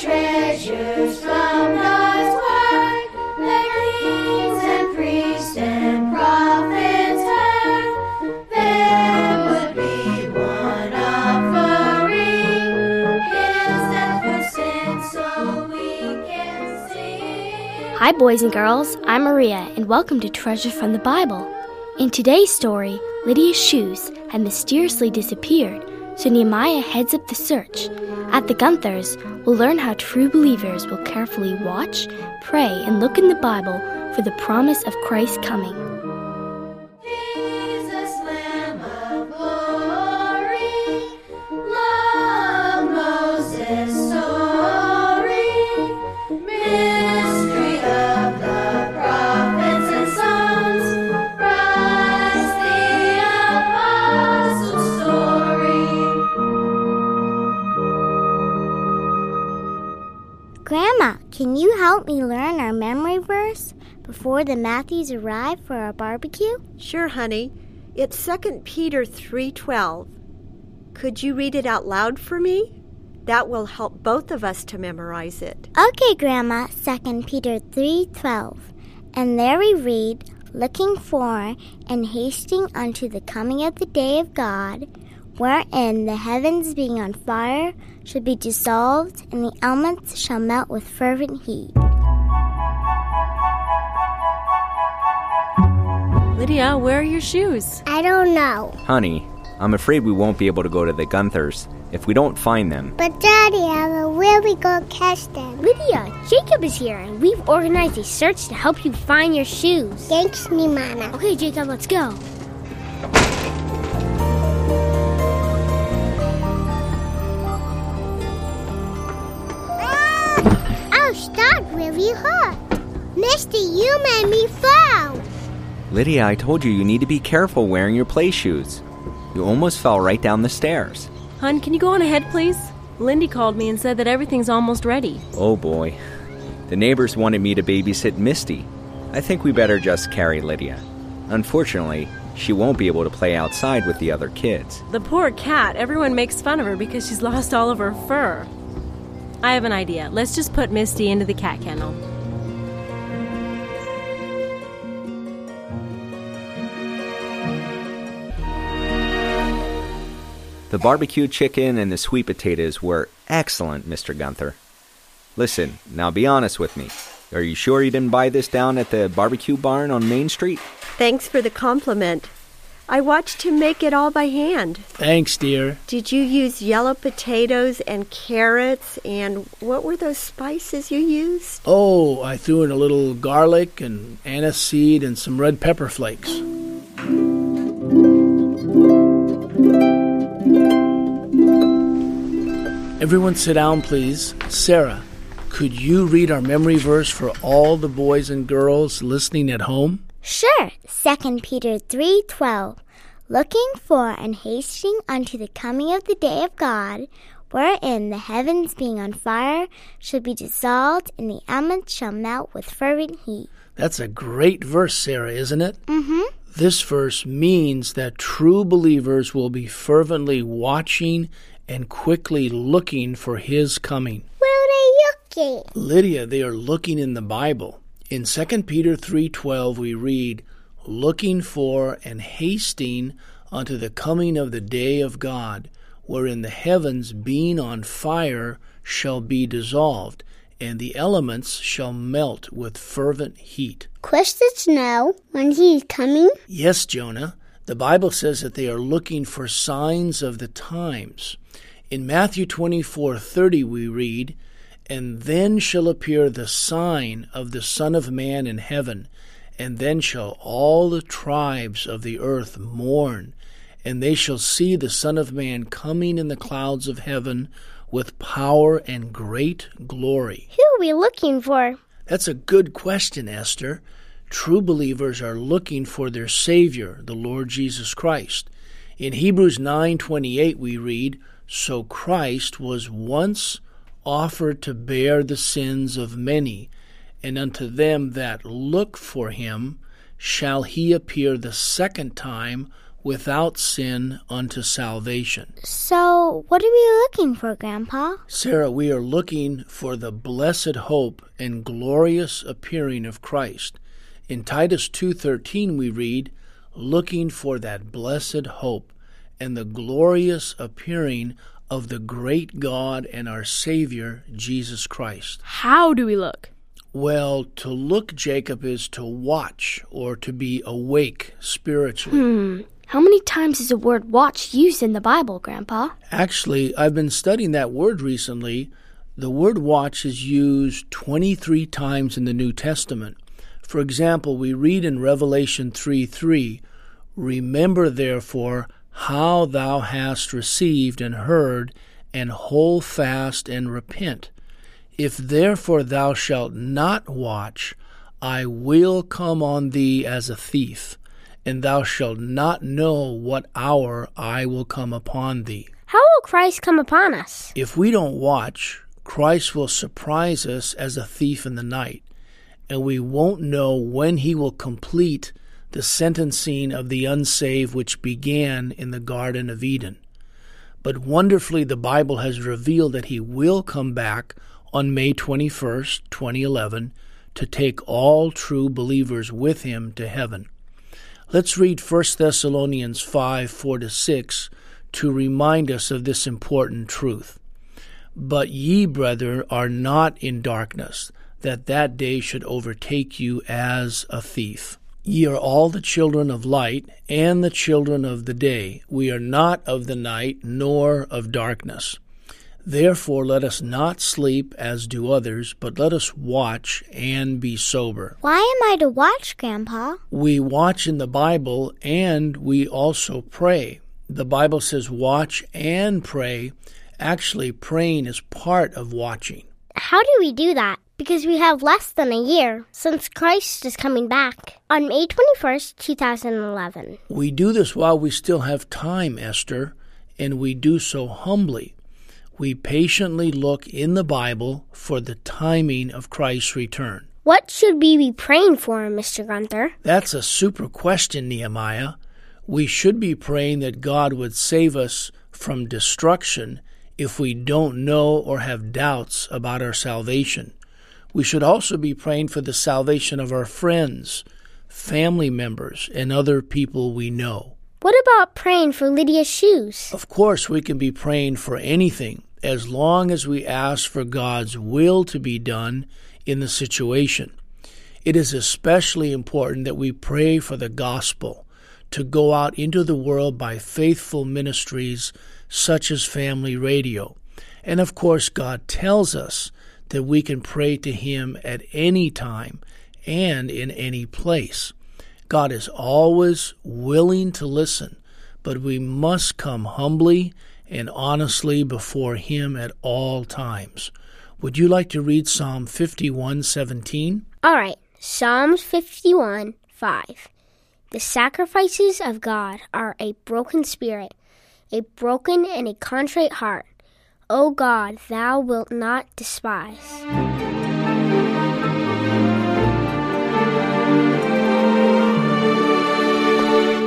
treasures from God's word that kings and priests and prophets heard. There would be one offering, his death for sin, so we can sing. Hi, boys and girls. I'm Maria, and welcome to Treasure from the Bible. In today's story, Lydia's shoes had mysteriously disappeared, so Nehemiah heads up the search. At the Gunthers, we'll learn how true believers will carefully watch, pray, and look in the Bible for the promise of Christ's coming. Jesus, Lamb of glory, love Moses' story, mystery of the prophets and sons, Christ the apostle's story. Grandma, can you help me learn our memory verse before the Matthews arrive for our barbecue? Sure, honey. It's 2 Peter 3:12. Could you read it out loud for me? That will help both of us to memorize it. Okay, Grandma, 2 Peter 3:12. And there we read, looking for and hasting unto the coming of the day of God, wherein the heavens being on fire shall be dissolved, and the elements shall melt with fervent heat. Lydia, where are your shoes? I don't know. Honey, I'm afraid we won't be able to go to the Gunthers if we don't find them. But Daddy, how will we go catch them? Lydia, Jacob is here, and we've organized a search to help you find your shoes. Thanks, me, Mama. Okay, Jacob, let's go. That really hurt. Mister, you made me fall. Lydia, I told you need to be careful wearing your play shoes. You almost fell right down the stairs. Hun, can you go on ahead, please? Lindy called me and said that everything's almost ready. Oh, boy. The neighbors wanted me to babysit Misty. I think we better just carry Lydia. Unfortunately, she won't be able to play outside with the other kids. The poor cat. Everyone makes fun of her because she's lost all of her fur. I have an idea. Let's just put Misty into the cat kennel. The barbecue chicken and the sweet potatoes were excellent, Mr. Gunther. Listen, now be honest with me. Are you sure you didn't buy this down at the barbecue barn on Main Street? Thanks for the compliment. I watched him make it all by hand. Thanks, dear. Did you use yellow potatoes and carrots, and what were those spices you used? Oh, I threw in a little garlic and anise seed and some red pepper flakes. Everyone sit down, please. Sarah, could you read our memory verse for all the boys and girls listening at home? Sure, 2 Peter 3:12. Looking for and hasting unto the coming of the day of God, wherein the heavens being on fire shall be dissolved, and the elements shall melt with fervent heat. That's a great verse, Sarah, isn't it? Mm-hmm. This verse means that true believers will be fervently watching and quickly looking for his coming. Where are they looking? Lydia, they are looking in the Bible. In 2 Peter 3:12 we read, looking for and hasting unto the coming of the day of God, wherein the heavens being on fire shall be dissolved, and the elements shall melt with fervent heat. Christians know when he is coming? Yes, Jonah. The Bible says that they are looking for signs of the times. In Matthew 24:30 we read, and then shall appear the sign of the Son of Man in heaven, and then shall all the tribes of the earth mourn, and they shall see the Son of Man coming in the clouds of heaven with power and great glory. Who are we looking for? That's a good question, Esther. True believers are looking for their Savior, the Lord Jesus Christ. In Hebrews 9:28 we read, so Christ was once offered to bear the sins of many, and unto them that look for him shall he appear the second time without sin unto salvation. So, what are we looking for, Grandpa? Sarah, we are looking for the blessed hope and glorious appearing of Christ. In Titus 2:13 we read, looking for that blessed hope and the glorious appearing of the great God and our Savior, Jesus Christ. How do we look? Well, to look, Jacob, is to watch or to be awake spiritually. How many times is the word watch used in the Bible, Grandpa? Actually, I've been studying that word recently. The word watch is used 23 times in the New Testament. For example, we read in Revelation 3:3, remember, therefore, how thou hast received and heard, and hold fast and repent. If therefore thou shalt not watch, I will come on thee as a thief, and thou shalt not know what hour I will come upon thee. How will Christ come upon us? If we don't watch, Christ will surprise us as a thief in the night, and we won't know when he will complete the sentencing of the unsaved which began in the Garden of Eden. But wonderfully, the Bible has revealed that he will come back on May 21st, 2011, to take all true believers with him to heaven. Let's read First Thessalonians 5:4-6 to remind us of this important truth. But ye, brethren, are not in darkness, that day should overtake you as a thief. Ye are all the children of light and the children of the day. We are not of the night nor of darkness. Therefore, let us not sleep as do others, but let us watch and be sober. Why am I to watch, Grandpa? We watch in the Bible, and we also pray. The Bible says watch and pray. Actually, praying is part of watching. How do we do that? Because we have less than a year since Christ is coming back on May 21st, 2011. We do this while we still have time, Esther, and we do so humbly. We patiently look in the Bible for the timing of Christ's return. What should we be praying for, Mr. Gunther? That's a super question, Nehemiah. We should be praying that God would save us from destruction if we don't know or have doubts about our salvation. We should also be praying for the salvation of our friends, family members, and other people we know. What about praying for Lydia's shoes? Of course, we can be praying for anything, as long as we ask for God's will to be done in the situation. It is especially important that we pray for the gospel to go out into the world by faithful ministries such as Family Radio. And of course, God tells us that we can pray to Him at any time and in any place. God is always willing to listen, but we must come humbly and honestly before Him at all times. Would you like to read Psalm 51:17? All right, Psalm 51:5. The sacrifices of God are a broken spirit, a broken and a contrite heart. O God, thou wilt not despise.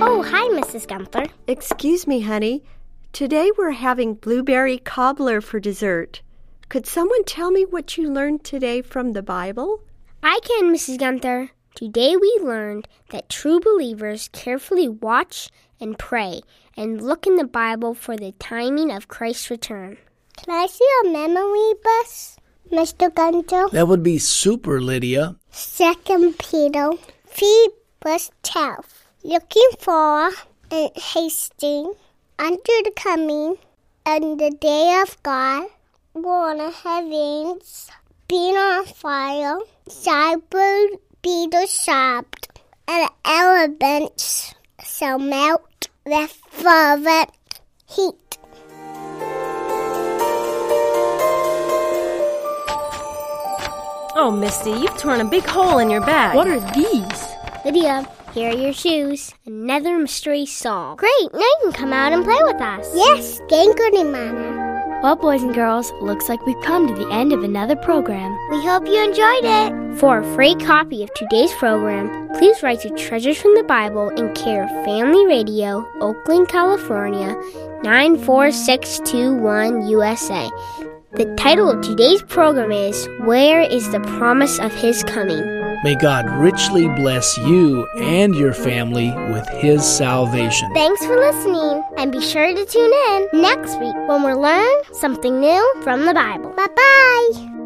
Oh, hi, Mrs. Gunther. Excuse me, honey. Today we're having blueberry cobbler for dessert. Could someone tell me what you learned today from the Bible? I can, Mrs. Gunther. Today we learned that true believers carefully watch and pray and look in the Bible for the timing of Christ's return. Can I see a memory verse, Mr. Gunther? That would be super, Lydia. 2 Peter 3:12. Looking for and hasting unto the coming and the day of God, war in the heavens, being on fire, cyber be dissolved, and elements shall melt with fervent heat. Oh, Misty, you've torn a big hole in your bag. What are these? Lydia, here are your shoes. Another mystery solved. Great, now you can come out and play with us. Yes, thank you, Mama. Well, boys and girls, looks like we've come to the end of another program. We hope you enjoyed it. For a free copy of today's program, please write to Treasures from the Bible in care of Family Radio, Oakland, California, 94621 USA. The title of today's program is, Where is the Promise of His Coming? May God richly bless you and your family with His salvation. Thanks for listening, and be sure to tune in next week when we'll learn something new from the Bible. Bye-bye!